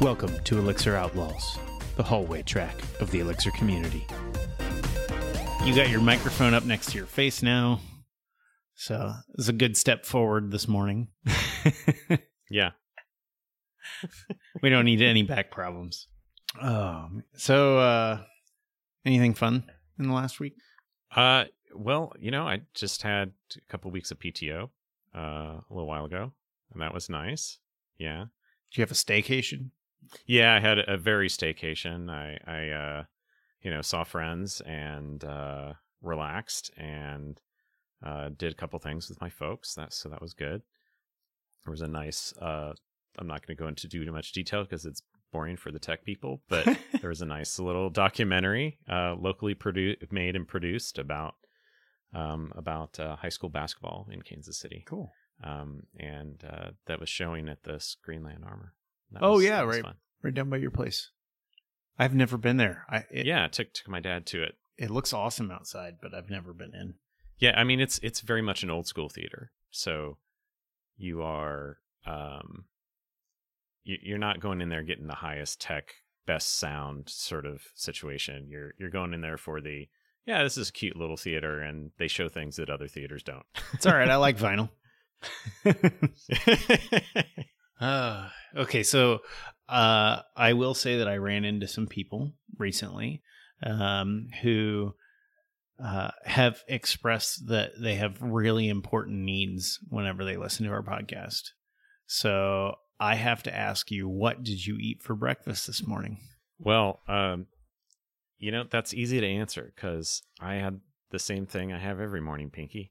Welcome to Elixir Outlaws, the hallway track of the Elixir community. You got your microphone up next to your face now, so it's a good step forward this morning. Yeah. We don't need any back problems. So anything fun in the last week? Well, you know, I just had a couple weeks of PTO a little while ago, and that was nice. Yeah. Did you have a staycation? Yeah, I had a very staycation. I saw friends and relaxed and did a couple things with my folks. So that was good. There was a nice, I'm not going to go into too much detail because it's boring for the tech people, but there was a nice little documentary locally made and produced about high school basketball in Kansas City. Cool. And that was showing at this Greenland Armor. Right down by your place. I've never been there. I took my dad to it. It looks awesome outside, but I've never been in. Yeah, I mean it's very much an old school theater. So you are you're not going in there getting the highest tech, best sound sort of situation. You're going in there for the this is a cute little theater, and they show things that other theaters don't. It's all right. I like vinyl. Okay, so I will say that I ran into some people recently who have expressed that they have really important needs whenever they listen to our podcast. So I have to ask you, what did you eat for breakfast this morning? Well, that's easy to answer because I had the same thing I have every morning, Pinky.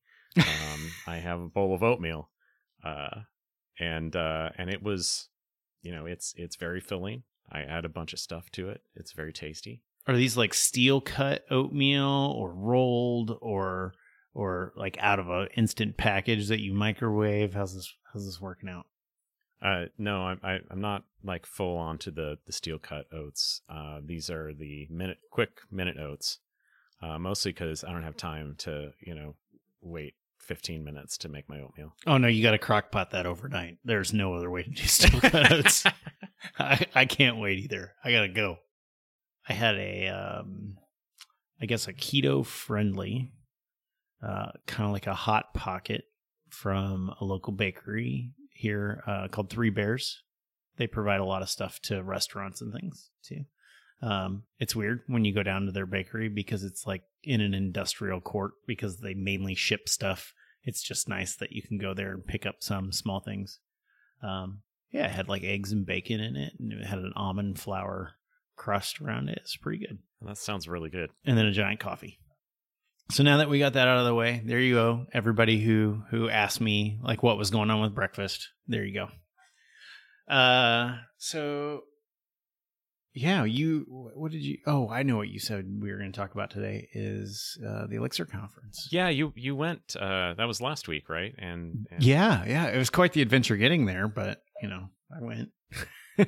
I have a bowl of oatmeal, and it was, it's very filling. I add a bunch of stuff to it. It's very tasty. Are these like steel cut oatmeal or rolled or like out of an instant package that you microwave? How's this working out? No, I'm not like full on to the steel cut oats. These are the quick minute oats, mostly because I don't have time to, wait 15 minutes to make my oatmeal. Oh no, you got to crock pot that overnight. There's no other way to do steel cut oats. I can't wait either. I gotta go. I had a a keto friendly kind of like a hot pocket from a local bakery here called Three Bears. They provide a lot of stuff to restaurants and things too. It's weird when you go down to their bakery because it's like in an industrial court because they mainly ship stuff. It's just nice that you can go there and pick up some small things. It had like eggs and bacon in it, and it had an almond flour crust around it. It's pretty good. Well, that sounds really good. And then a giant coffee. So now that we got that out of the way, there you go. Everybody who asked me like what was going on with breakfast, there you go. So... Yeah, I know what you said we were going to talk about today is the Elixir conference. Yeah, you went, that was last week, right? And Yeah, it was quite the adventure getting there, but, I went. I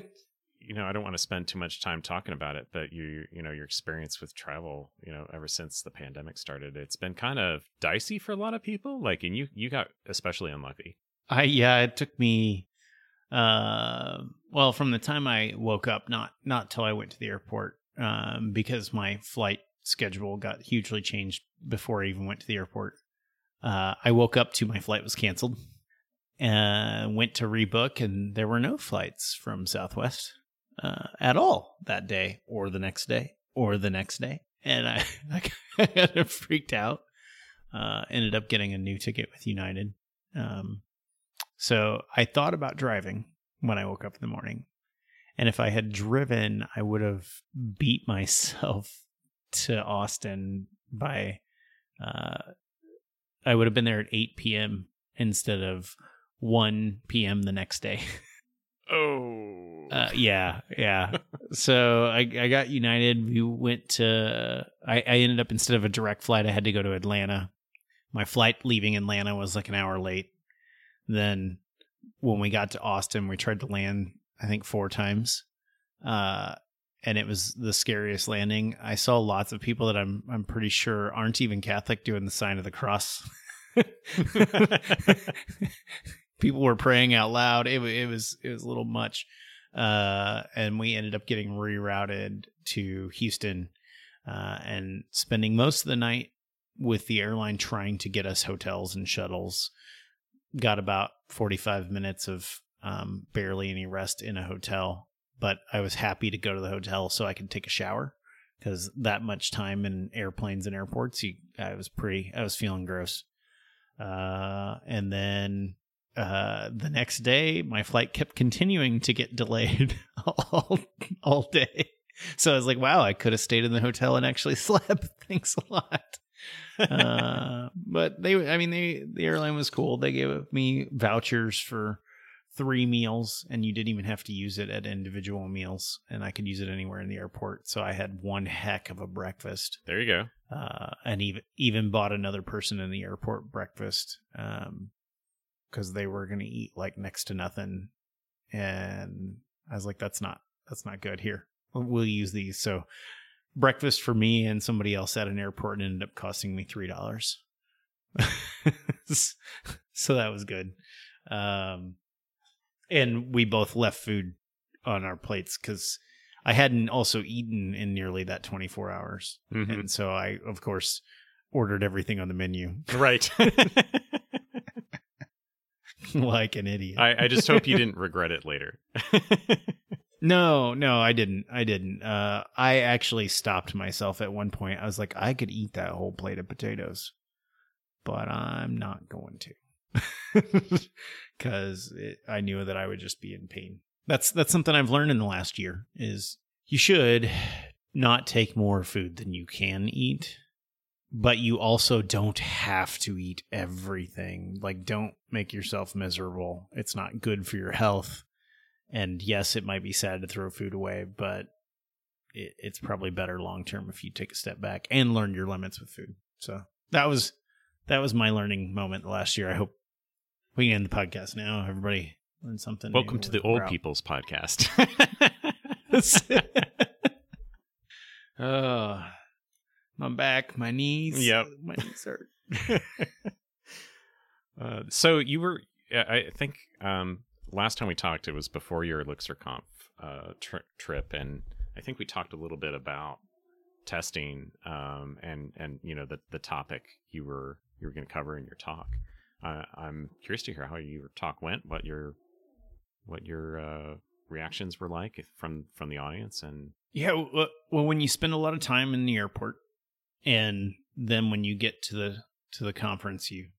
don't want to spend too much time talking about it, but your experience with travel, ever since the pandemic started, it's been kind of dicey for a lot of people, like, and you got especially unlucky. It took me... from the time I woke up, not till I went to the airport, because my flight schedule got hugely changed before I even went to the airport. I woke up to my flight was canceled, went to rebook, and there were no flights from Southwest, at all that day or the next day or the next day. And I kind of freaked out, ended up getting a new ticket with United, so I thought about driving when I woke up in the morning, and if I had driven, I would have beat myself to Austin by, I would have been there at 8 p.m. instead of 1 p.m. the next day. Oh. Yeah. So I got United. We went to, I ended up, instead of a direct flight, I had to go to Atlanta. My flight leaving Atlanta was like an hour late. Then when we got to Austin, we tried to land, I think, 4 times. And it was the scariest landing. I saw lots of people that I'm pretty sure aren't even Catholic doing the sign of the cross. People were praying out loud. It was a little much. And we ended up getting rerouted to Houston and spending most of the night with the airline trying to get us hotels and shuttles. Got about 45 minutes of barely any rest in a hotel, but I was happy to go to the hotel so I could take a shower, because that much time in airplanes and airports, I was feeling gross. And then the next day, my flight kept continuing to get delayed all day. So I was like, wow, I could have stayed in the hotel and actually slept. Thanks a lot. But the airline was cool. They gave me vouchers for 3 meals, and you didn't even have to use it at individual meals, and I could use it anywhere in the airport. So I had one heck of a breakfast. There you go. And even bought another person in the airport breakfast, because they were going to eat like next to nothing. And I was like, that's not good here. We'll use these. So breakfast for me and somebody else at an airport and ended up costing me $3. So that was good. And we both left food on our plates because I hadn't also eaten in nearly that 24 hours. Mm-hmm. And so I, of course, ordered everything on the menu. Right. Like an idiot. I just hope you didn't regret it later. No, I didn't. I actually stopped myself at one point. I was like, I could eat that whole plate of potatoes, but I'm not going to, because I knew that I would just be in pain. That's something I've learned in the last year, is you should not take more food than you can eat, but you also don't have to eat everything. Like, don't make yourself miserable. It's not good for your health. And yes, it might be sad to throw food away, but it's probably better long term if you take a step back and learn your limits with food. So that was my learning moment last year. I hope we can end the podcast now. Everybody learn something. Welcome to the Old People's Podcast. Oh, my back, my knees. Yep. My knees hurt. So you were, I think, last time we talked, it was before your ElixirConf trip, and I think we talked a little bit about testing, and you know, the topic you were going to cover in your talk. I'm curious to hear how your talk went, what your reactions were like from the audience, and yeah, well, when you spend a lot of time in the airport, and then when you get to the conference, you.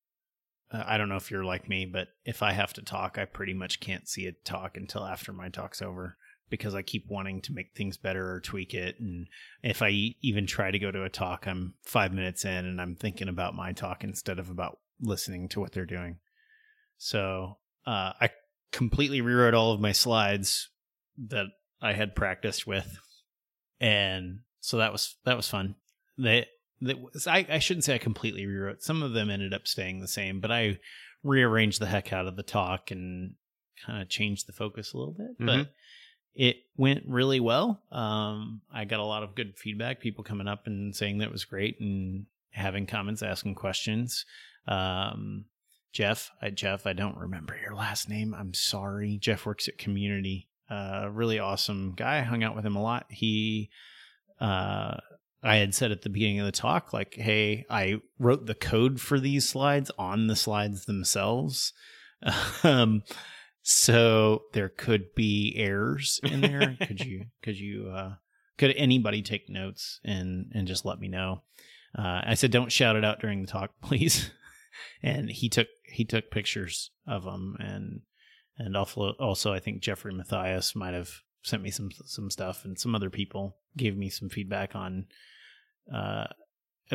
I don't know if you're like me, but if I have to talk, I pretty much can't see a talk until after my talk's over, because I keep wanting to make things better or tweak it. And if I even try to go to a talk, I'm 5 minutes in and I'm thinking about my talk instead of about listening to what they're doing. So I completely rewrote all of my slides that I had practiced with. And so that was fun. I shouldn't say I completely rewrote. Some of them ended up staying the same, but I rearranged the heck out of the talk and kind of changed the focus a little bit. Mm-hmm. But it went really well. I got a lot of good feedback, people coming up and saying that was great and having comments, asking questions. Jeff, I don't remember your last name. I'm sorry. Jeff works at Community. Really awesome guy. I hung out with him a lot. I had said at the beginning of the talk, like, hey, I wrote the code for these slides on the slides themselves. So there could be errors in there. Could anybody take notes and just let me know? I said, don't shout it out during the talk, please. And he took pictures of them. And also I think Jeffrey Mathias might've sent me some stuff, and some other people gave me some feedback on,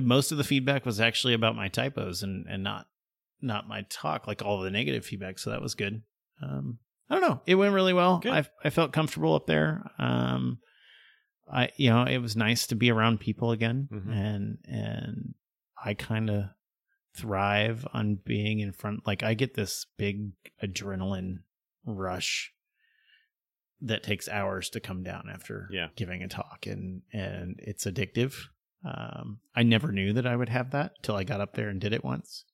most of the feedback was actually about my typos and not my talk, like all of the negative feedback. So that was good. I don't know. It went really well. Good. I felt comfortable up there. It was nice to be around people again. Mm-hmm. And I kind of thrive on being in front. Like, I get this big adrenaline rush that takes hours to come down after giving a talk, and it's addictive. I never knew that I would have that till I got up there and did it once.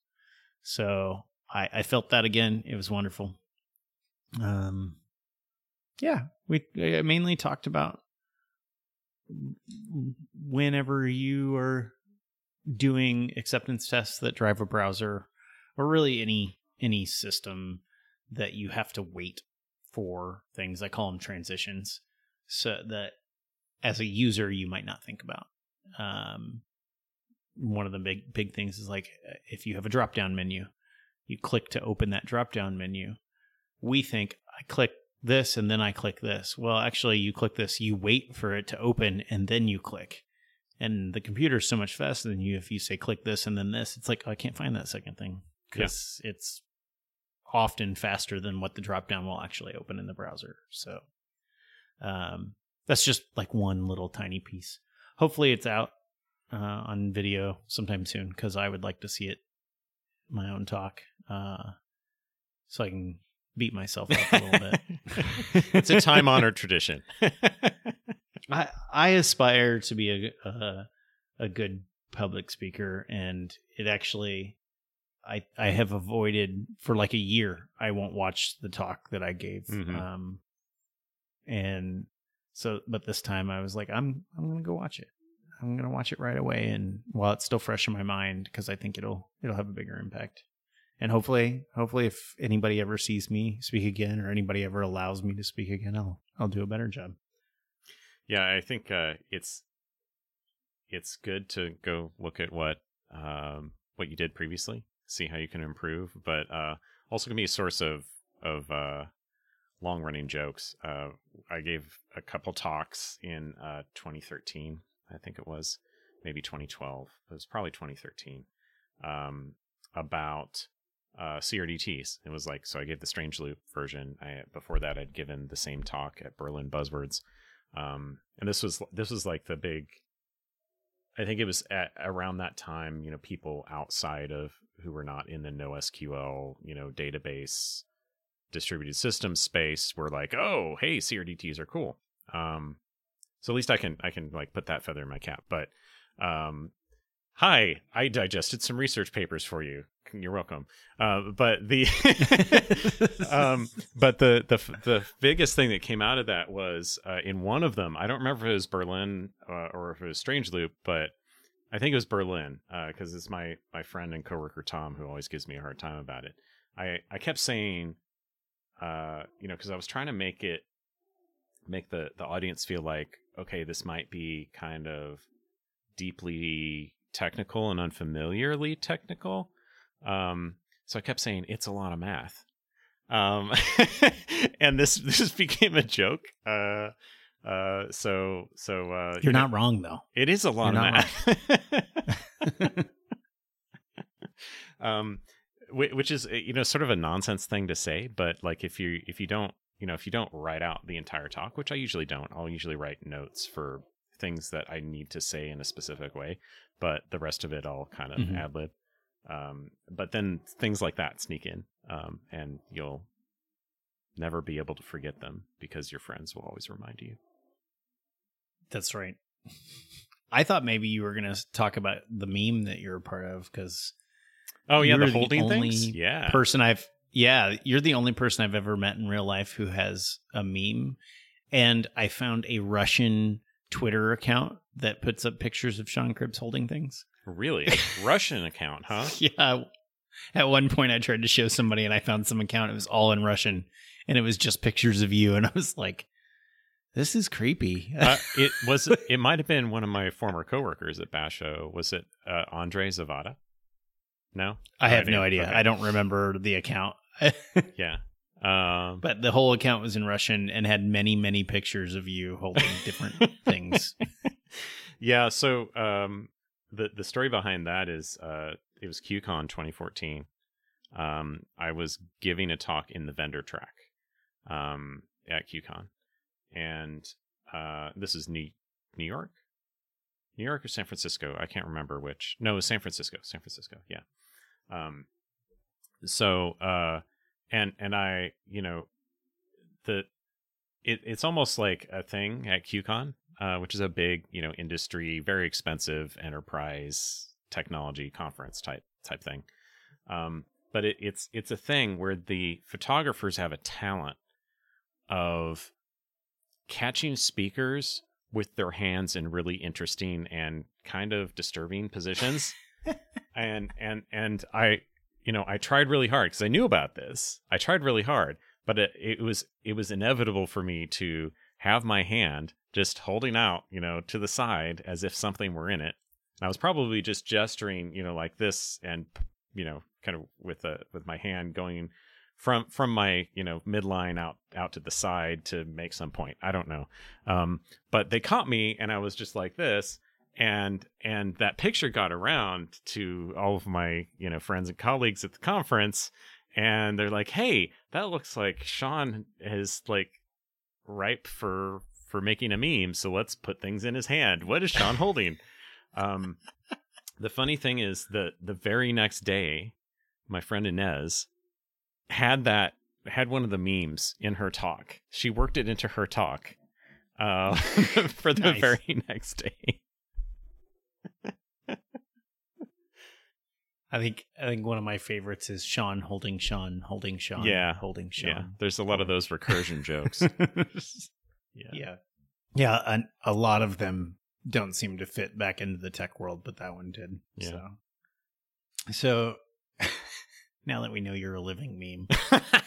So I felt that again. It was wonderful. We mainly talked about whenever you are doing acceptance tests that drive a browser, or really any system that you have to wait for things. I call them transitions, so that as a user you might not think about. One of the big things is, like, if you have a drop down menu, you click to open that drop down menu. We think I click this and then I click this. Well, actually, you click this, you wait for it to open, and then you click. And the computer is so much faster than you. If you say click this and then this, it's like, oh, I can't find that second thing, because it's often faster than what the drop down will actually open in the browser. So that's just like one little tiny piece. Hopefully it's out on video sometime soon, because I would like to see it, my own talk, so I can beat myself up a little bit. It's a time-honored tradition. I aspire to be a good public speaker, and it actually, I have avoided for like a year. I won't watch the talk that I gave, and so. But this time I was like, I'm gonna go watch it. I'm gonna watch it right away, and while it's still fresh in my mind, because I think it'll have a bigger impact. And hopefully, if anybody ever sees me speak again, or anybody ever allows me to speak again, I'll do a better job. Yeah, I think it's good to go look at what you did previously, see how you can improve, but also can be a source of long running jokes. I gave a couple talks in 2013, I think it was, maybe 2012. It was probably 2013, about CRDTs. It was like, so I gave the Strange Loop version. Before that, I'd given the same talk at Berlin Buzzwords, and this was like the big. I think it was at around that time. You know, people outside of who were not in the NoSQL, you know, database distributed system space were like, oh, hey, CRDTs are cool. So at least I can like put that feather in my cap. But hi, I digested some research papers for you. You're welcome. But the biggest thing that came out of that was in one of them, I don't remember if it was Berlin or if it was Strange Loop, but I think it was Berlin, because it's my friend and coworker Tom who always gives me a hard time about it. I kept saying, because I was trying to make the audience feel like, okay, this might be kind of deeply technical and unfamiliarly technical. So I kept saying it's a lot of math, and this became a joke. So you're not wrong though. It is a lot of math, which is, you know, sort of a nonsense thing to say. But like if you don't write out the entire talk, which I usually don't, I'll usually write notes for things that I need to say in a specific way. But the rest of it, I'll kind of ad lib. But then things like that sneak in, and you'll never be able to forget them because your friends will always remind you. That's right. I thought maybe you were going to talk about the meme that you're a part of, because the holding things. Yeah, you're the only person I've ever met in real life who has a meme, and I found a Russian Twitter account that puts up pictures of Sean Cribbs holding things. Really? Russian account, huh? Yeah. At one point I tried to show somebody and I found some account. It was all in Russian and it was just pictures of you. And I was like, this is creepy. It might've been one of my former coworkers at Basho. Was it Andre Zavada? No, I have no idea. Okay. I don't remember the account. Yeah. But the whole account was in Russian and had many, many pictures of you holding different things. Yeah. So, The story behind that is it was QCon 2014. I was giving a talk in the vendor track at QCon, and this is New York or San Francisco. I can't remember which. No, it was San Francisco. Yeah. So I, you know, it's almost like a thing at QCon. Which is a big, you know, industry, very expensive enterprise technology conference type thing. But it's a thing where the photographers have a talent of catching speakers with their hands in really interesting and kind of disturbing positions. and I tried really hard because I knew about this. I tried really hard, but it was inevitable for me to have my hand just holding out, to the side as if something were in it. And I was probably just gesturing, like this, and kind of with my hand going from my midline out to the side to make some point. I don't know, but they caught me, and I was just like this, and that picture got around to all of my friends and colleagues at the conference, and they're like, "Hey, that looks like Sean is like ripe for making a meme, so let's put things in his hand. What is Sean holding?" The funny thing is that the very next day, my friend Inez had one of the memes in her talk. She worked it into her talk for the nice. Very next day. I think one of my favorites is Sean holding Sean holding Sean holding Sean. Yeah, there's a lot of those recursion jokes. Yeah, and a lot of them don't seem to fit back into the tech world, but that one did. Yeah. So now that we know you're a living meme.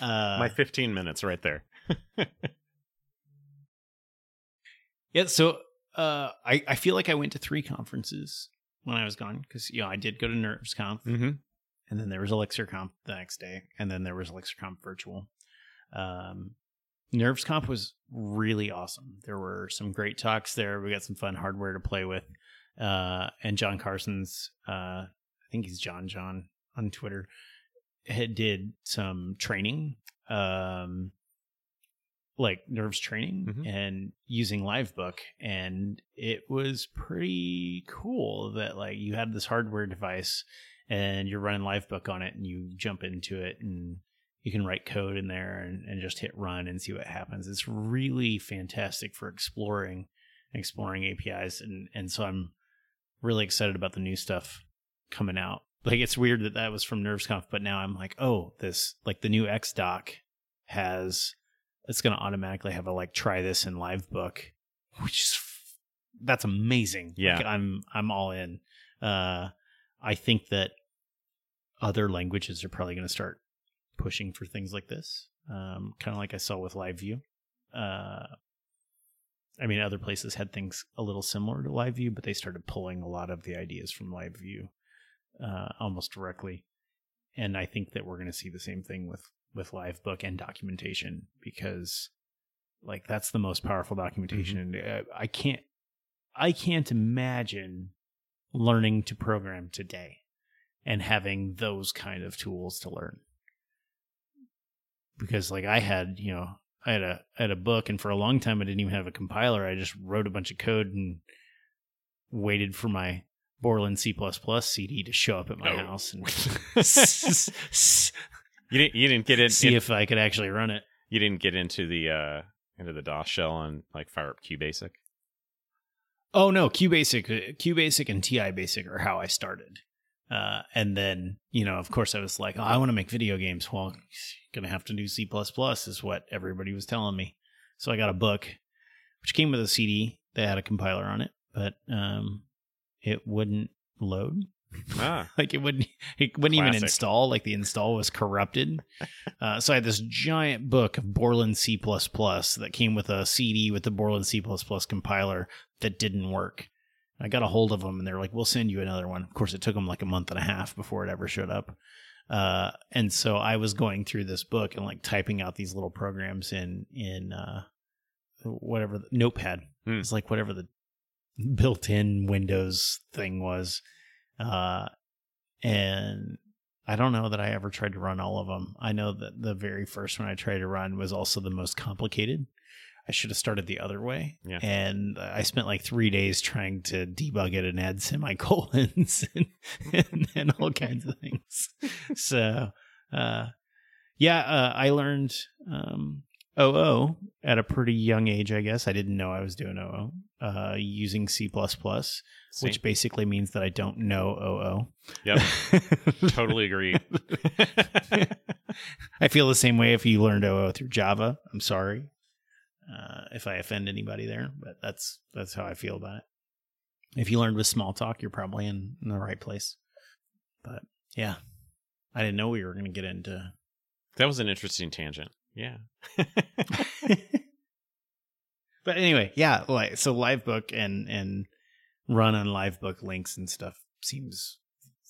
My 15 minutes right there. Yeah, so I feel like I went to 3 conferences when I was gone, because I did go to NervesConf, mm-hmm. and then there was ElixirConf the next day, and then there was ElixirConf Virtual. NervesConf was really awesome. There were some great talks there. We got some fun hardware to play with. And John Carson's, I think he's John on Twitter, did some training, like Nerves training, mm-hmm. and using Livebook. And it was pretty cool that you had this hardware device and you're running Livebook on it, and you jump into it and you can write code in there and just hit run and see what happens. It's really fantastic for exploring APIs. And so I'm really excited about the new stuff coming out. It's weird that was from NervesConf, but now I'm like, oh, this, the new xDoc it's going to automatically have a, try this in Livebook, which is, that's amazing. Yeah. I'm all in. I think that other languages are probably going to start pushing for things like this, kind of like I saw with LiveView. I mean, other places had things a little similar to LiveView, but they started pulling a lot of the ideas from LiveView almost directly, and I think that we're going to see the same thing with Livebook and documentation, because that's the most powerful documentation, mm-hmm. and I can't imagine learning to program today and having those kind of tools to learn. Because I had a book, and for a long time I didn't even have a compiler. I just wrote a bunch of code and waited for my Borland C++ CD to show up at my house. And you didn't get in. See if I could actually run it. You didn't get into the DOS shell and fire up QBasic. Oh no, QBasic and TI Basic are how I started. And then, of course I was like, oh, I want to make video games. Well, going to have to do C++ is what everybody was telling me. So I got a book, which came with a CD that had a compiler on it, but, it wouldn't load. It wouldn't Classic. Even install. The install was corrupted. So I had this giant book of Borland C++ that came with a CD with the Borland C++ compiler that didn't work. I got a hold of them, and they were like, we'll send you another one. Of course, it took them a month and a half before it ever showed up. And so I was going through this book and typing out these little programs in whatever the Notepad. It's whatever the built-in Windows thing was. And I don't know that I ever tried to run all of them. I know that the very first one I tried to run was also the most complicated. I should have started the other way. Yeah. And I spent 3 days trying to debug it and add semicolons and all kinds of things. So, I learned OO at a pretty young age, I guess. I didn't know I was doing OO using C++, which basically means that I don't know OO. Yep. Totally agree. I feel the same way if you learned OO through Java. I'm sorry. if I offend anybody there, but that's how I feel about it. If you learned with small talk, you're probably in the right place. But yeah, I didn't know we were going to get into. That was an interesting tangent. Yeah. But anyway, yeah. Like, so Livebook and run on Livebook links and stuff seems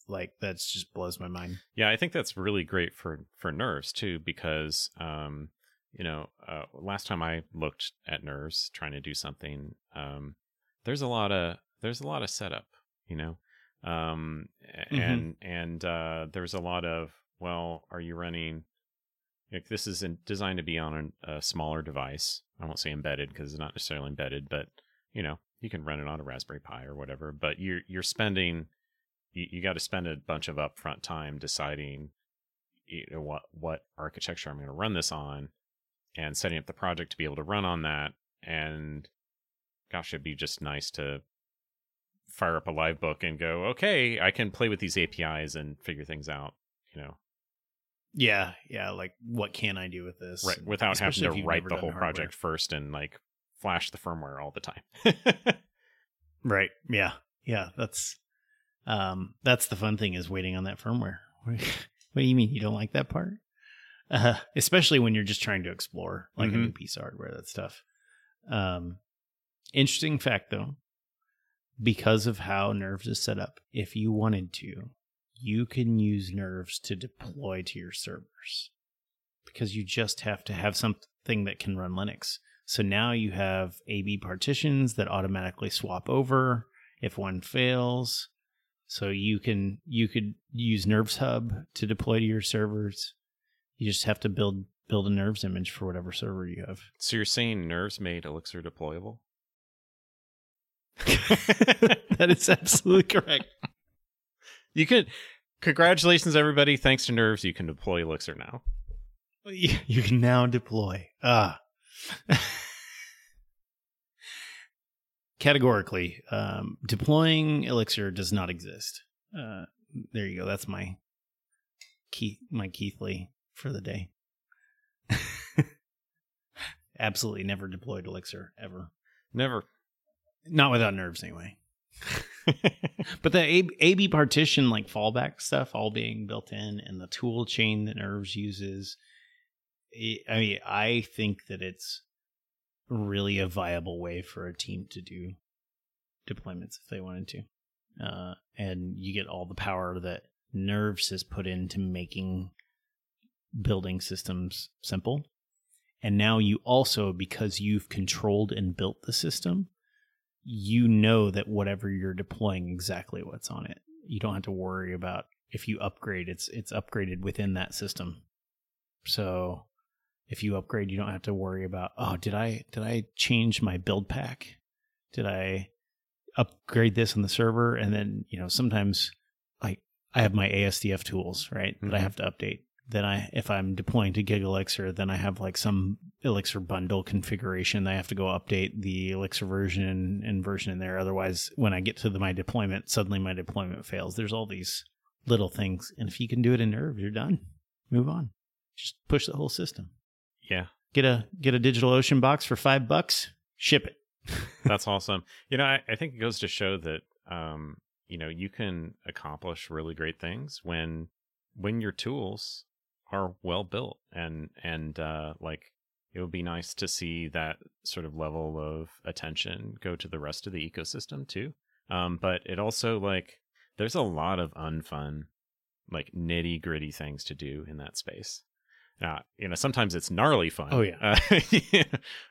like that's just blows my mind. Yeah. I think that's really great for Nerves too, because, last time I looked at Nerves trying to do something, there's a lot of setup, and there's a lot of, well, are you running, like, this is designed to be on a smaller device. I won't say embedded because it's not necessarily embedded, but you can run it on a Raspberry Pi or whatever, but you're spending, you got to spend a bunch of upfront time deciding what architecture I'm going to run this on and setting up the project to be able to run on that. And gosh, it'd be just nice to fire up a Livebook and go, okay, I can play with these APIs and figure things out, Yeah, like, what can I do with this? Right, without having to write the whole project first and, like, flash the firmware all the time. Right, yeah, that's the fun thing is waiting on that firmware. What do you mean? You don't like that part? Especially when you're just trying to explore, like, a new piece of hardware, that stuff. Interesting fact, though, because of how Nerves is set up, if you wanted to, you can use Nerves to deploy to your servers because you just have to have something that can run Linux. So now you have AB partitions that automatically swap over if one fails. So you could use Nerves Hub to deploy to your servers. You just have to build a Nerves image for whatever server you have. So you're saying Nerves made Elixir deployable? That is absolutely correct. You could, congratulations everybody! Thanks to Nerves, you can deploy Elixir now. You can now deploy. Categorically, deploying Elixir does not exist. There you go. That's my Keithley for the day. Absolutely never deployed Elixir ever. Never. Not without Nerves anyway. But the AB partition, like, fallback stuff all being built in, and the tool chain that Nerves uses, I think that it's really a viable way for a team to do deployments if they wanted to. And you get all the power that Nerves has put into making building systems simple. And now you also, because you've controlled and built the system, you know that whatever you're deploying, exactly what's on it. You don't have to worry about if you upgrade, it's upgraded within that system. So if you upgrade, you don't have to worry about, oh, did I change my build pack? Did I upgrade this on the server? And then, sometimes I have my ASDF tools, right? Mm-hmm. That I have to update. Then if I'm deploying to Gigalixir, then I have like some Elixir bundle configuration that I have to go update the Elixir version and version in there. Otherwise, when I get to my deployment, suddenly my deployment fails. There's all these little things. And if you can do it in Nerves, you're done. Move on. Just push the whole system. Yeah. Get a DigitalOcean box for $5. Ship it. That's awesome. I think it goes to show that, you can accomplish really great things when your tools are well built, and like, it would be nice to see that sort of level of attention go to the rest of the ecosystem too. But it also, like, there's a lot of unfun, like, nitty gritty things to do in that space. Sometimes it's gnarly fun. Oh yeah.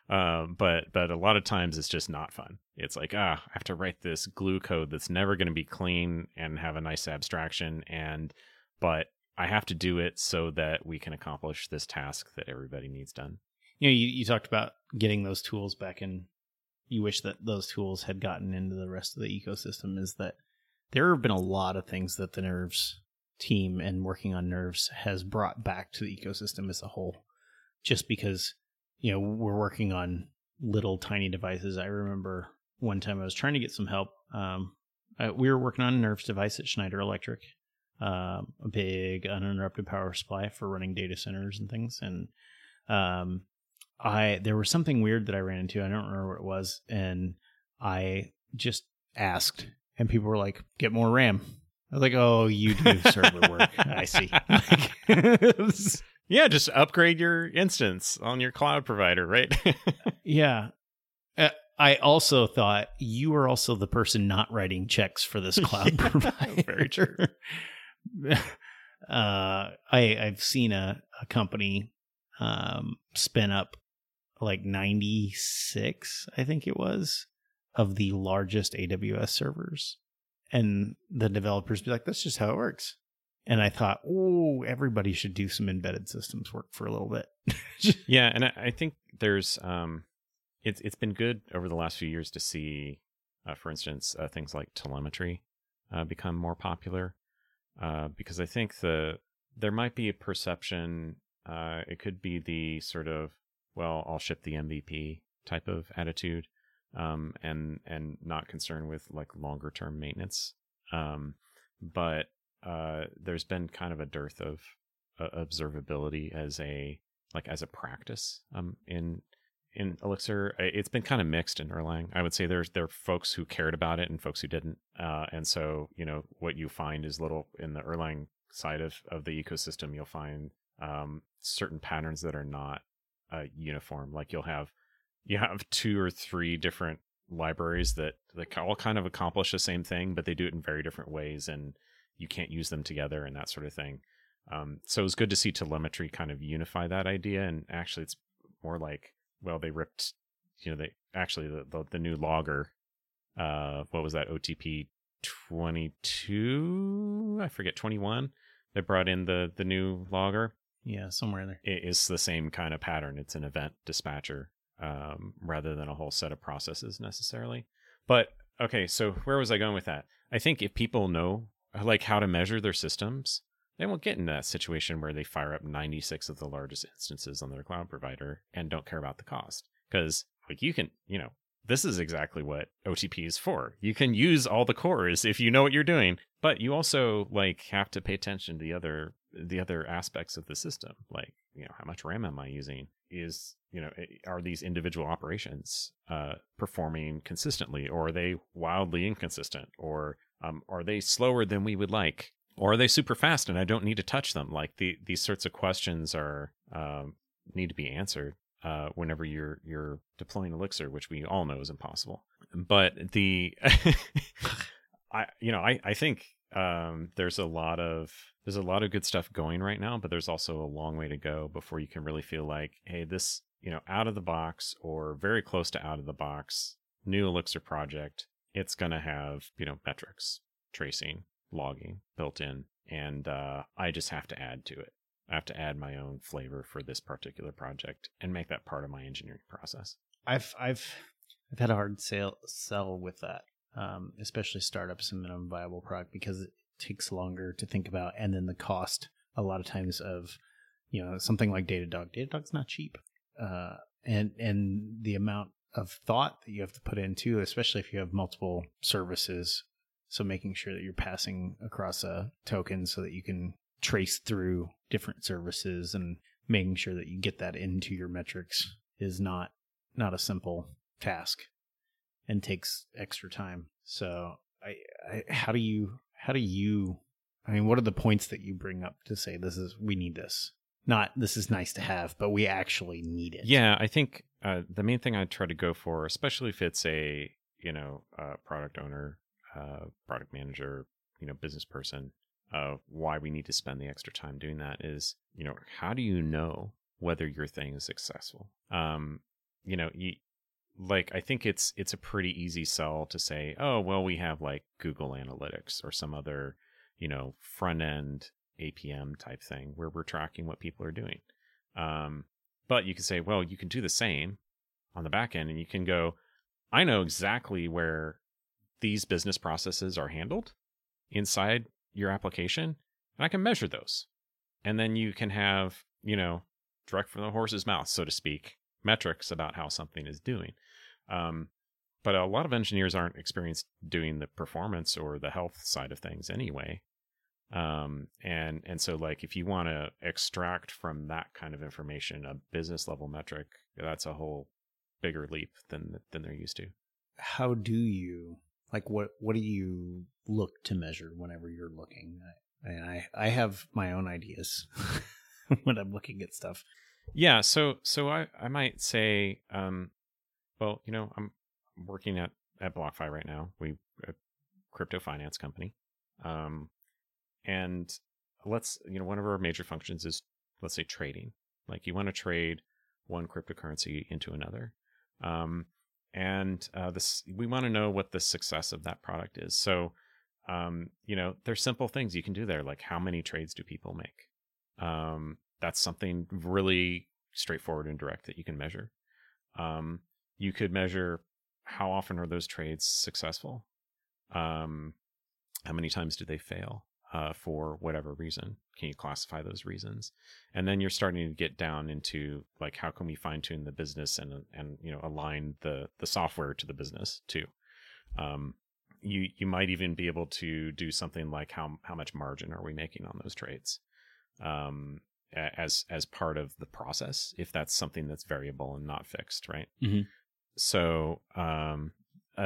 But a lot of times it's just not fun. It's like, I have to write this glue code that's never going to be clean and have a nice abstraction, but I have to do it so that we can accomplish this task that everybody needs done. You talked about getting those tools back in. You wish that those tools had gotten into the rest of the ecosystem, is that there have been a lot of things that the Nerves team and working on Nerves has brought back to the ecosystem as a whole, just because, we're working on little tiny devices. I remember one time I was trying to get some help. We were working on a Nerves device at Schneider Electric. A big uninterrupted power supply for running data centers and things. And there was something weird that I ran into. I don't remember what it was. And I just asked, and people were like, get more RAM. I was like, oh, you do server work. I see. Yeah, just upgrade your instance on your cloud provider, right? Yeah. I also thought you were also the person not writing checks for this cloud provider. Very true. I've seen a company spin up like 96, I think it was, of the largest AWS servers. And the developers be like, that's just how it works. And I thought, oh, everybody should do some embedded systems work for a little bit. Yeah, and I think there's... It's been good over the last few years to see, for instance, things like telemetry become more popular, because I think there might be a perception, it could be the sort of, well, I'll ship the MVP type of attitude, and not concerned with like longer term maintenance. But there's been kind of a dearth of observability as a practice in Elixir. It's been kind of mixed in Erlang. I would say there are folks who cared about it and folks who didn't. And so, you know, what you find is little in the Erlang side of the ecosystem, you'll find certain patterns that are not uniform. Like you have two or three different libraries that all kind of accomplish the same thing, but they do it in very different ways, and you can't use them together and that sort of thing. So it was good to see telemetry kind of unify that idea. And actually, it's more like, well, they ripped, you know, the new logger, what was that, OTP 22? I forget, 21? They brought in the new logger. Yeah, somewhere in there. It's the same kind of pattern. It's an event dispatcher rather than a whole set of processes necessarily. But, okay, so where was I going with that? I think if people know, like, how to measure their systems, they won't get in that situation where they fire up 96 of the largest instances on their cloud provider and don't care about the cost. Because, like, you can, you know, this is exactly what OTP is for. You can use all the cores if you know what you're doing, but you also, like, have to pay attention to the other aspects of the system. Like, you know, how much RAM am I using? Is, you know, are these individual operations performing consistently, or are they wildly inconsistent, or are they slower than we would like? Or are they super fast and I don't need to touch them? Like these sorts of questions are need to be answered whenever you're deploying Elixir, which we all know is impossible. But I think there's a lot of good stuff going right now, but there's also a long way to go before you can really feel like, hey, this, you know, out of the box or very close to out of the box new Elixir project, it's gonna have, you know, metrics, tracing, logging built in, and I just have to add to it. I have to add my own flavor for this particular project and make that part of my engineering process. I've had a hard sell with that, especially startups and minimum viable product, because it takes longer to think about, and then the cost a lot of times of, you know, something like Datadog. Datadog's not cheap, and the amount of thought that you have to put into, especially if you have multiple services. So making sure that you're passing across a token so that you can trace through different services and making sure that you get that into your metrics is not a simple task and takes extra time. So how do you what are the points that you bring up to say we need this? Not this is nice to have, but we actually need it. Yeah, I think the main thing I try to go for, especially if it's a, you know, product owner, product manager, you know, business person, why we need to spend the extra time doing that is, you know, how do you know whether your thing is successful? You know, I think it's a pretty easy sell to say, oh, well, we have like Google Analytics or some other, you know, front end APM type thing where we're tracking what people are doing. But you can say, well, you can do the same on the back end, and you can go, I know exactly where these business processes are handled inside your application, and I can measure those. And then you can have, you know, direct from the horse's mouth, so to speak, metrics about how something is doing. But a lot of engineers aren't experienced doing the performance or the health side of things anyway. And so like, if you want to extract from that kind of information, a business level metric, that's a whole bigger leap than they're used to. How do you, like, what do you look to measure whenever you're looking? I have my own ideas when I'm looking at stuff. Yeah. So I might say, well, you know, I'm working at BlockFi right now. We, a crypto finance company. And let's, you know, one of our major functions is, let's say, trading. Like, you want to trade one cryptocurrency into another. This, we want to know what the success of that product is. So, you know, there's simple things you can do there. Like, how many trades do people make? That's something really straightforward and direct that you can measure. You could measure how often are those trades successful? How many times do they fail? For whatever reason, can you classify those reasons? And then you're starting to get down into like, how can we fine tune the business and you know, align the software to the business too. You might even be able to do something like how much margin are we making on those trades, as part of the process, if that's something that's variable and not fixed, right? Mm-hmm. So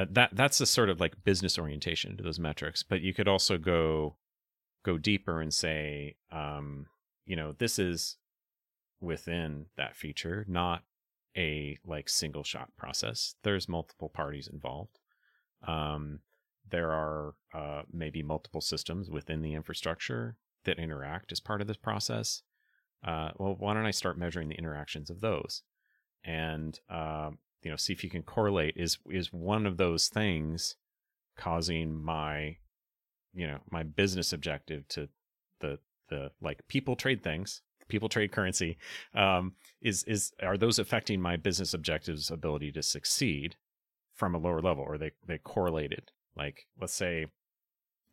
that's the sort of like business orientation to those metrics, but you could also go deeper and say, you know, this is within that feature, not a like single shot process. There's multiple parties involved. There are maybe multiple systems within the infrastructure that interact as part of this process. Well, why don't I start measuring the interactions of those, and you know, see if you can correlate is one of those things causing my, you know, my business objective to the like, people trade things, people trade currency, are those affecting my business objectives' ability to succeed from a lower level, or they correlated? Like, let's say,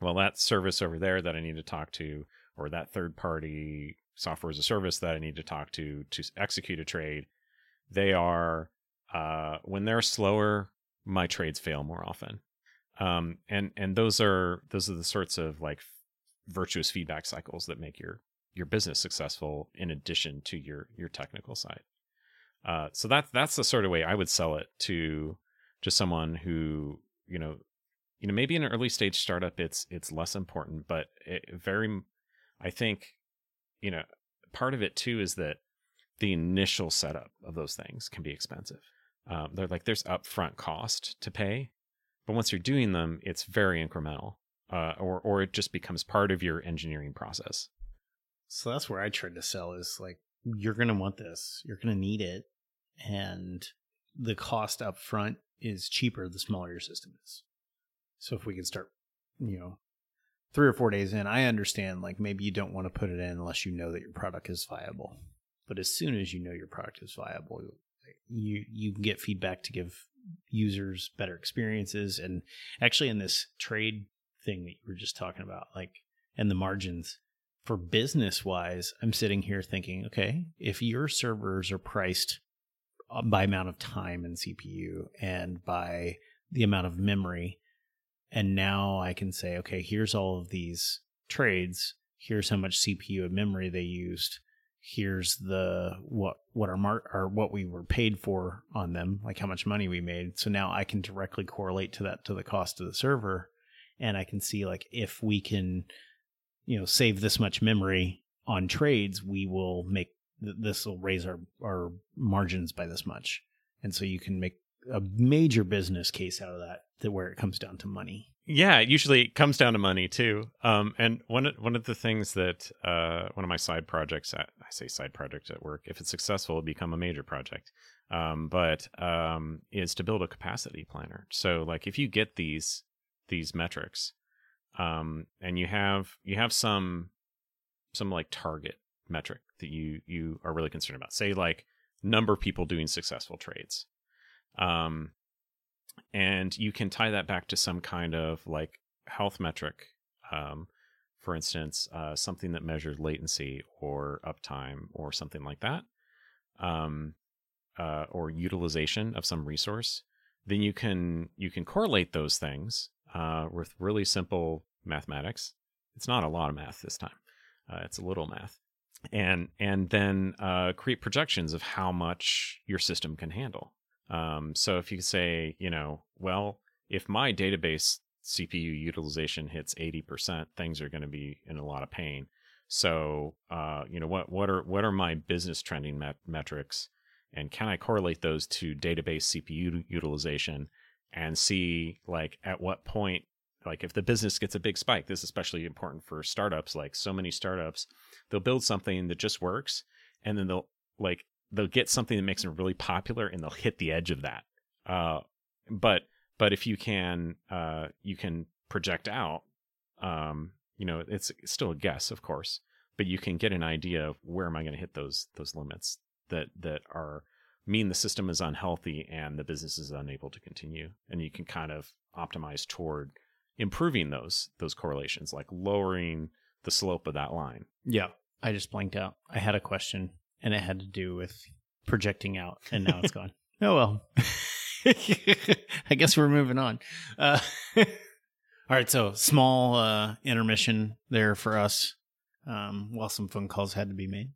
well, that service over there that I need to talk to, or that third party software as a service that I need to talk to execute a trade, they are, when they're slower, my trades fail more often. And those are the sorts of like virtuous feedback cycles that make your business successful in addition to your technical side. So that's the sort of way I would sell it to someone who, you know, maybe in an early stage startup, it's less important, but I think, you know, part of it too is that the initial setup of those things can be expensive. They're like, there's upfront cost to pay. But once you're doing them, it's very incremental, or it just becomes part of your engineering process. So that's where I tried to sell, is like, you're going to want this, you're going to need it. And the cost up front is cheaper the smaller your system is. So if we can start, you know, 3 or 4 days in, I understand, like, maybe you don't want to put it in unless you know that your product is viable. But as soon as you know your product is viable, you can get feedback to give users better experiences. And actually, in this trade thing that you were just talking about, like, and the margins for business wise, I'm sitting here thinking, okay, if your servers are priced by amount of time and CPU and by the amount of memory, and now I can say, okay, here's all of these trades, here's how much CPU and memory they used, here's the what our mark, or what we were paid for on them, like how much money we made. So now I can directly correlate to that, to the cost of the server, and I can see, like, if we can, you know, save this much memory on trades, we will make this will raise our margins by this much. And so you can make a major business case out of that where it comes down to money. Yeah, it usually comes down to money too. And one of the things that one of my side projects, I say side project at work, if it's successful, it'll become a major project. But is to build a capacity planner. So like, if you get these metrics, and you have some like target metric that you are really concerned about, say like number of people doing successful trades. And you can tie that back to some kind of like health metric, for instance, something that measures latency or uptime or something like that, or utilization of some resource. Then you can correlate those things with really simple mathematics It's not a lot of math this time. It's a little math. And then create projections of how much your system can handle. So if you say, you know, well, if my database CPU utilization hits 80%, things are going to be in a lot of pain. So, you know, what are my business trending metrics, and can I correlate those to database CPU utilization and see, like, at what point, like, if the business gets a big spike? This is especially important for startups. Like, so many startups, they'll build something that just works, and then they'll get something that makes them really popular, and they'll hit the edge of that. But if you can project out, you know, it's still a guess, of course, but you can get an idea of where am I going to hit those limits that are mean the system is unhealthy and the business is unable to continue. And you can kind of optimize toward improving those correlations, like lowering the slope of that line. Yeah, I just blanked out. I had a question and it had to do with projecting out, and now it's gone. Oh, well, I guess we're moving on. All right, so small intermission there for us while some phone calls had to be made.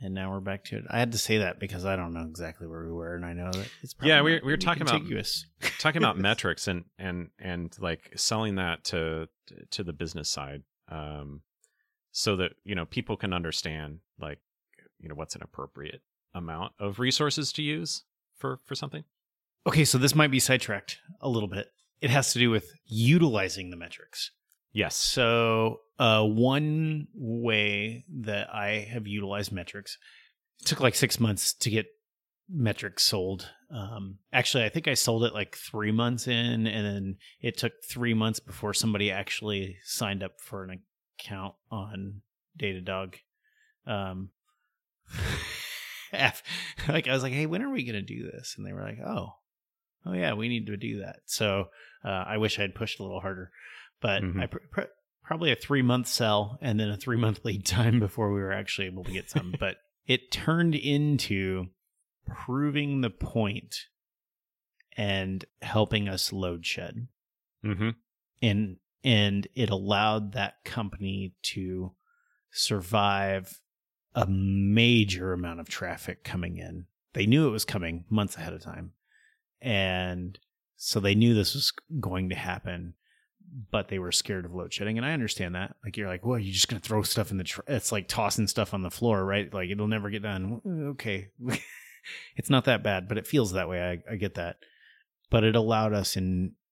And now we're back to it. I had to say that because I don't know exactly where we were, and I know that it's probably we were talking about metrics and like selling that to the business side, so that, you know, people can understand, like, you know, what's an appropriate amount of resources to use for something. Okay, so this might be sidetracked a little bit. It has to do with utilizing the metrics. Yes. So one way that I have utilized metrics, it took like 6 months to get metrics sold. Actually, I think I sold it like 3 months in, and then it took 3 months before somebody actually signed up for an account on Datadog. Like, I was like, hey, when are we going to do this? And they were like, oh yeah, we need to do that. So I wish I'd pushed a little harder, but I probably a 3 month sell and then a 3 month lead time before we were actually able to get some. But it turned into proving the point and helping us load shed, and it allowed that company to survive a major amount of traffic coming in. They knew it was coming months ahead of time. And so they knew this was going to happen, but they were scared of load shedding. And I understand that. Like, you're like, well, you're just going to throw stuff in the it's like tossing stuff on the floor, right? Like, it'll never get done. Okay. It's not that bad, but it feels that way. I get that. But it allowed us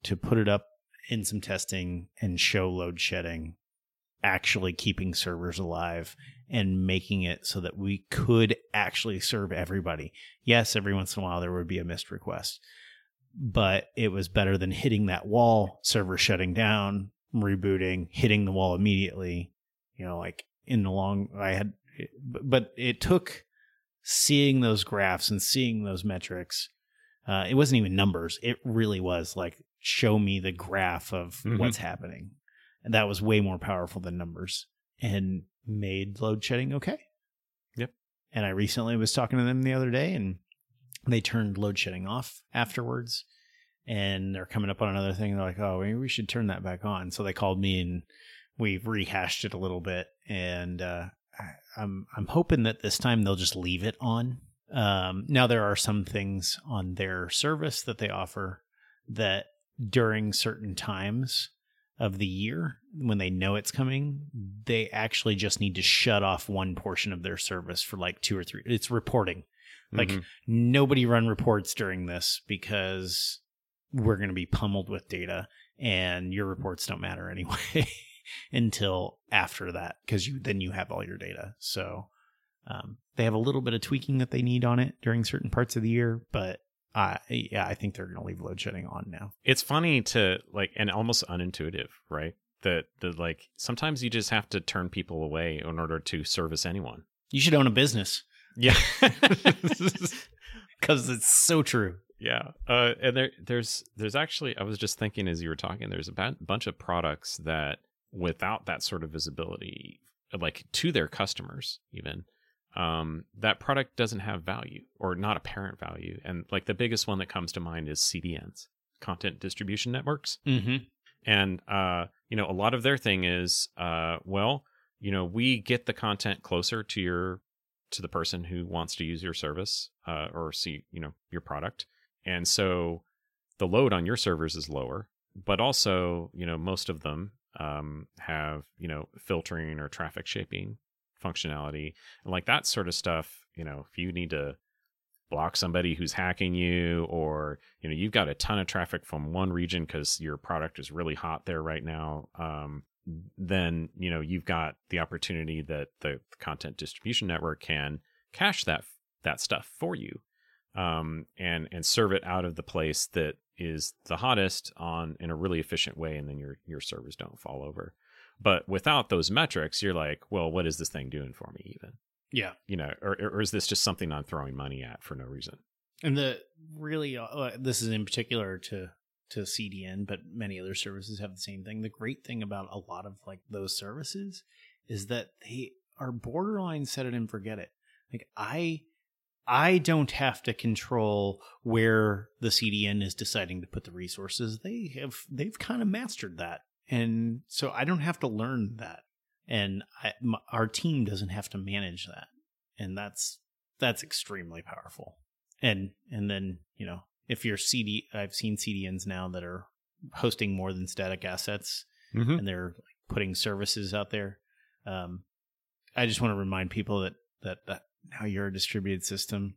to put it up in some testing and show load shedding actually keeping servers alive and making it so that we could actually serve everybody. Yes, every once in a while there would be a missed request, but it was better than hitting that wall, server shutting down, rebooting, hitting the wall immediately. You know, like in the long, but it took seeing those graphs and seeing those metrics. It wasn't even numbers. It really was like, show me the graph of what's happening. And that was way more powerful than numbers and made load shedding okay. Yep. And I recently was talking to them the other day, and they turned load shedding off afterwards, and they're coming up on another thing. And they're like, oh, maybe we should turn that back on. So they called me and we rehashed it a little bit. And I'm hoping that this time they'll just leave it on. Now there are some things on their service that they offer that during certain times of the year, when they know it's coming, they actually just need to shut off one portion of their service for like 2 or 3. It's reporting. Like, nobody run reports during this because we're going to be pummeled with data, and your reports don't matter anyway until after that, because then you have all your data. So they have a little bit of tweaking that they need on it during certain parts of the year, but yeah, I think they're going to leave load shedding on now. It's funny to like, and almost unintuitive, right? That like, sometimes you just have to turn people away in order to service anyone. You should own a business. Yeah. Cause it's so true. Yeah. And there's actually, I was just thinking as you were talking, there's a bunch of products that without that sort of visibility, like to their customers even, that product doesn't have value or not apparent value. And like the biggest one that comes to mind is CDNs, content distribution networks. And, you know, a lot of their thing is, well, you know, we get the content closer to your, to the person who wants to use your service, or see, you know, your product. And so the load on your servers is lower, but also, you know, most of them, have, you know, filtering or traffic shaping functionality and like that sort of stuff. You know, if you need to block somebody who's hacking you, or, you know, you've got a ton of traffic from one region because your product is really hot there right now, then, you know, you've got the opportunity that the content distribution network can cache that stuff for you, and serve it out of the place that is the hottest on in a really efficient way. And then your servers don't fall over. But without those metrics, you're like, well, what is this thing doing for me even? Yeah. You know, or is this just something I'm throwing money at for no reason? And the really, this is in particular to CDN, but many other services have the same thing. The great thing about a lot of like those services is that they are borderline set it and forget it. Like I don't have to control where the CDN is deciding to put the resources. They've kind of mastered that. And so I don't have to learn that. And our team doesn't have to manage that, and that's extremely powerful. And then, you know, if your I've seen CDNs now that are hosting more than static assets, mm-hmm. and they're like, putting services out there. I just want to remind people that now you're a distributed system.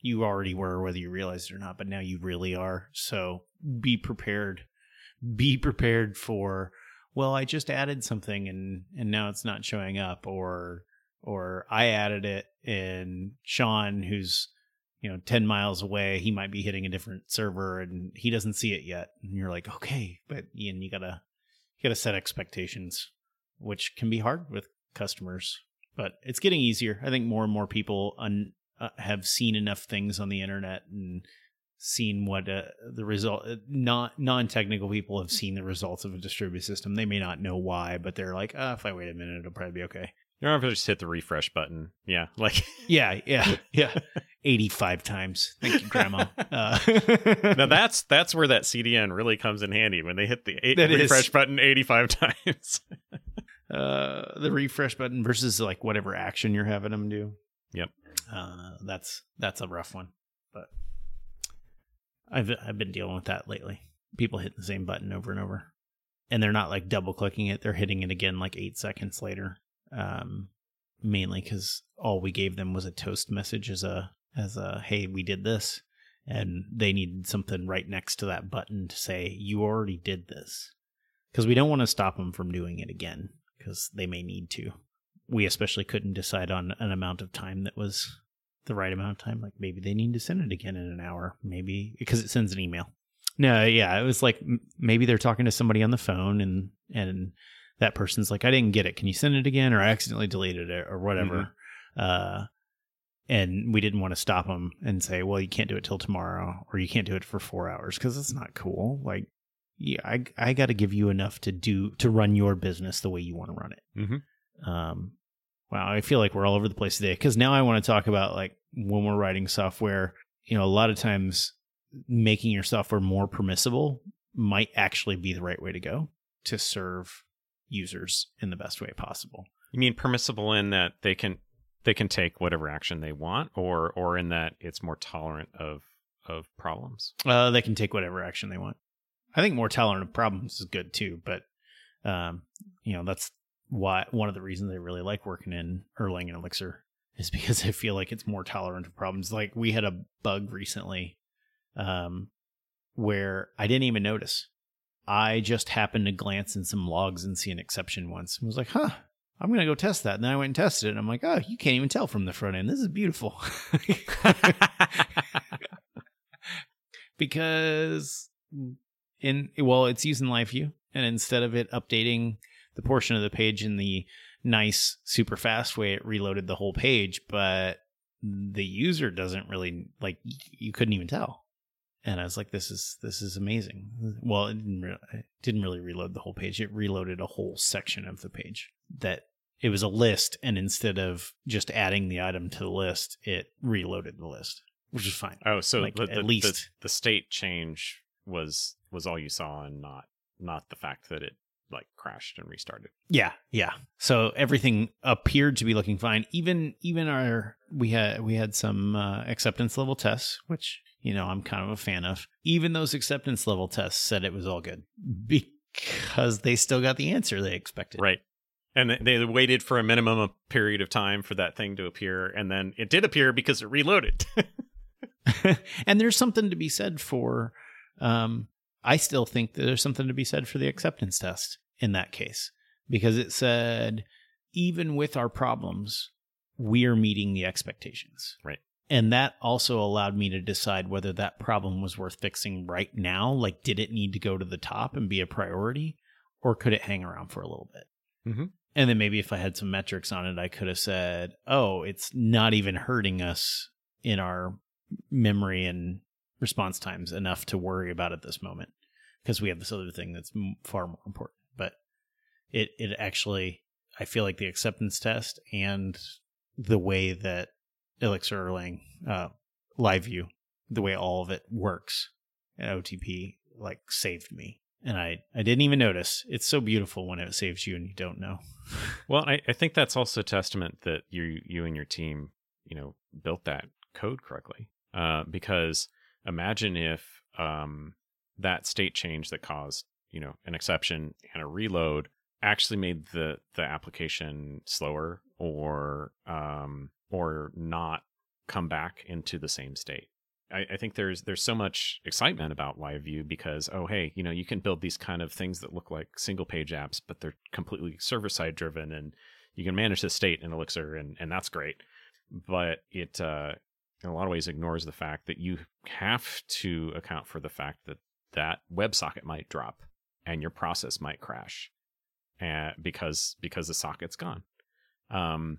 You already were, whether you realized it or not, but now you really are. So be prepared. Be prepared for, well, I just added something and now it's not showing up, or I added it and Sean, who's, you know, 10 miles away, he might be hitting a different server and he doesn't see it yet. And you're like, okay, but Ian, you gotta set expectations, which can be hard with customers, but it's getting easier. I think more and more people have seen enough things on the internet and seen what the result, not non-technical people have seen the results of a distributed system. They may not know why, but they're like, if I wait a minute, it'll probably be okay. You don't have to just hit the refresh button. Yeah. Like, yeah. 85 times. Thank you, Grandma. Now that's where that CDN really comes in handy, when they hit the refresh button 85 times. The refresh button versus like whatever action you're having them do. Yep. That's a rough one, but I've been dealing with that lately. People hitting the same button over and over, and they're not like double clicking it. They're hitting it again like 8 seconds later. Mainly because all we gave them was a toast message as a hey, we did this, and they needed something right next to that button to say you already did this, because we don't want to stop them from doing it again because they may need to. We especially couldn't decide on an amount of time that was the right amount of time. Like maybe they need to send it again in an hour, maybe because it sends an email. No, yeah, it was like maybe they're talking to somebody on the phone and that person's like, I didn't get it. Can you send it again? Or I accidentally deleted it or whatever. Mm-hmm. And we didn't want to stop them and say, well, you can't do it till tomorrow, or you can't do it for 4 hours. 'Cause it's not cool. Like, yeah, I got to give you enough to run your business the way you want to run it. Mm-hmm. Wow, I feel like we're all over the place today, because now I want to talk about like when we're writing software, you know, a lot of times making your software more permissible might actually be the right way to go to serve users in the best way possible. You mean permissible in that they can take whatever action they want, or in that it's more tolerant of problems? They can take whatever action they want. I think more tolerant of problems is good too, but you know, that's why one of the reasons I really like working in Erlang and Elixir is because I feel like it's more tolerant of problems. Like we had a bug recently where I didn't even notice. I just happened to glance in some logs and see an exception once. I was like, huh, I'm going to go test that. And then I went and tested it. And I'm like, oh, you can't even tell from the front end. This is beautiful. Because it's using LiveView. And instead of it updating the portion of the page in the nice, super fast way, it reloaded the whole page. But the user doesn't really, like, you couldn't even tell. And I was like, this is amazing. Well, it didn't really reload the whole page. It reloaded a whole section of the page that it was a list. And instead of just adding the item to the list, it reloaded the list, which is fine. Oh, so like, at least the state change was all you saw and not not the fact that it like crashed and restarted. Yeah. So everything appeared to be looking fine. Even our we had some acceptance level tests, which I'm kind of a fan of. Even those acceptance level tests said it was all good because they still got the answer they expected. Right. And they waited for a minimum of period of time for that thing to appear, and then it did appear because it reloaded. And there's something to be said for, I still think that there's something to be said for the acceptance test in that case, because it said, even with our problems, we are meeting the expectations. Right. And that also allowed me to decide whether that problem was worth fixing right now. Like, did it need to go to the top and be a priority, or could it hang around for a little bit? Mm-hmm. And then maybe if I had some metrics on it, I could have said, oh, it's not even hurting us in our memory and response times enough to worry about at this moment, because we have this other thing that's far more important. But it actually, I feel like the acceptance test and the way that Elixir Erlang, LiveView, the way all of it works at OTP, like, saved me. And I didn't even notice. It's so beautiful when it saves you and you don't know. Well, I think that's also a testament that you and your team, built that code correctly. Because imagine if that state change that caused, an exception and a reload actually made the application slower or not come back into the same state. I think there's so much excitement about LiveView because, oh, hey, you can build these kind of things that look like single page apps, but they're completely server side driven, and you can manage the state in Elixir, and that's great. But it in a lot of ways ignores the fact that you have to account for the fact that that WebSocket might drop and your process might crash because the socket's gone. And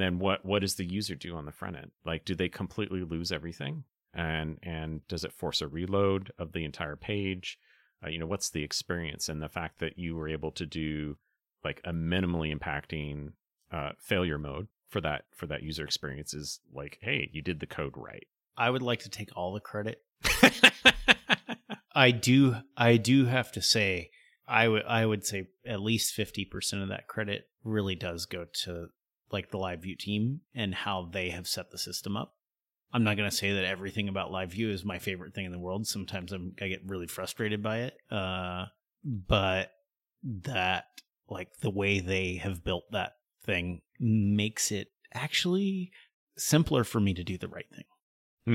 then what does the user do on the front end? Like, do they completely lose everything? And does it force a reload of the entire page? What's the experience? And the fact that you were able to do like a minimally impacting failure mode for that user experience is like, hey, you did the code right. I would like to take all the credit. I do have to say, I would say at least 50% of that credit really does go to like the LiveView team and how they have set the system up. I'm not going to say that everything about LiveView is my favorite thing in the world. Sometimes I get really frustrated by it. But that, like, the way they have built that thing makes it actually simpler for me to do the right thing.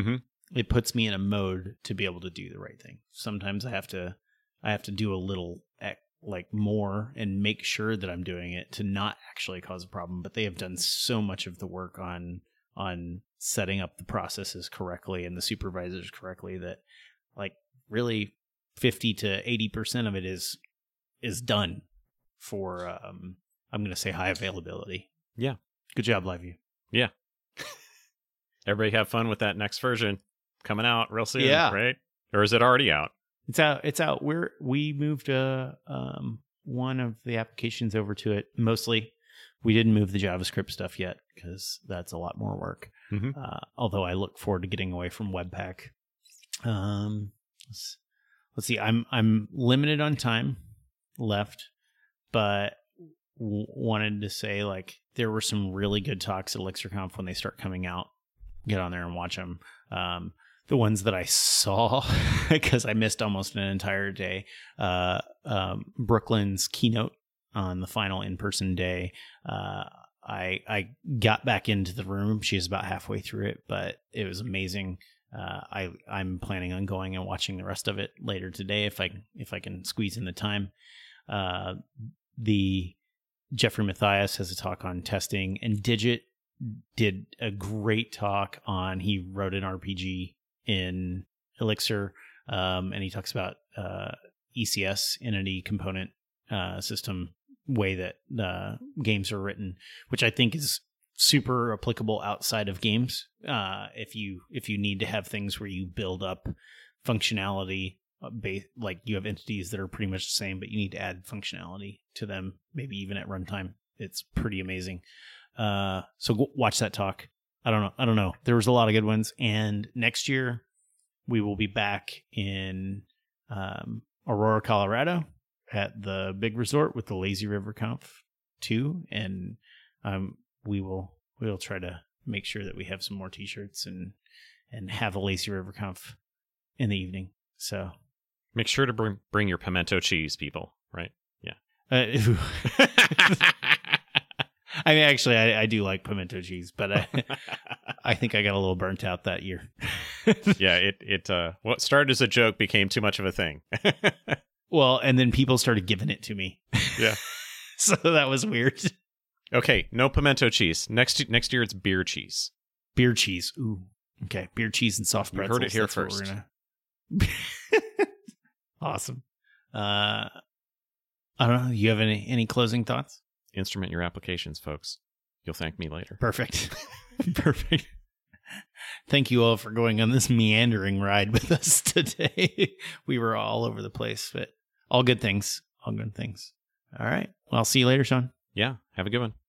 Mm-hmm. It puts me in a mode to be able to do the right thing. Sometimes I have to do a little like more and make sure that I'm doing it to not actually cause a problem. But they have done so much of the work on setting up the processes correctly and the supervisors correctly that, like, really 50 to 80% of it is done for, I'm going to say, high availability. Yeah. Good job, LiveView. Yeah. Everybody have fun with that next version coming out real soon, yeah. Right? Or is it already out? It's out. We moved one of the applications over to it mostly. We didn't move the JavaScript stuff yet because that's a lot more work. Mm-hmm. Although I look forward to getting away from Webpack. Let's see. I'm limited on time left, but wanted to say, like, there were some really good talks at ElixirConf when they start coming out. Get on there and watch them. The ones that I saw, because I missed almost an entire day. Brooklyn's keynote. On the final in-person day, I got back into the room. She's about halfway through it, but it was amazing. I'm planning on going and watching the rest of it later today if I can squeeze in the time. The Jeffrey Mathias has a talk on testing, and Digit did a great talk on. He wrote an RPG in Elixir, and he talks about ECS, entity component system. Way that games are written, which I think is super applicable outside of games. If you need to have things where you build up functionality, like you have entities that are pretty much the same, but you need to add functionality to them, maybe even at runtime. It's pretty amazing. So watch that talk. I don't know. There was a lot of good ones, and next year we will be back in Aurora, Colorado at the big resort with the Lazy River Conf 2, and we'll try to make sure that we have some more t-shirts and have a Lazy River Conf in the evening. So make sure to bring your pimento cheese, people, right? Yeah. I mean, actually, I do like pimento cheese, but I think I got a little burnt out that year. Yeah, it what started as a joke became too much of a thing. Well, and then people started giving it to me. Yeah. So that was weird. Okay, no pimento cheese. Next year, it's beer cheese. Beer cheese. Ooh. Okay, beer cheese and soft pretzels. You heard it here first. Awesome. I don't know. You have any closing thoughts? Instrument your applications, folks. You'll thank me later. Perfect. Perfect. Thank you all for going on this meandering ride with us today. We were all over the place, but all good things. All good things. All right. Well, I'll see you later, Sean. Yeah. Have a good one.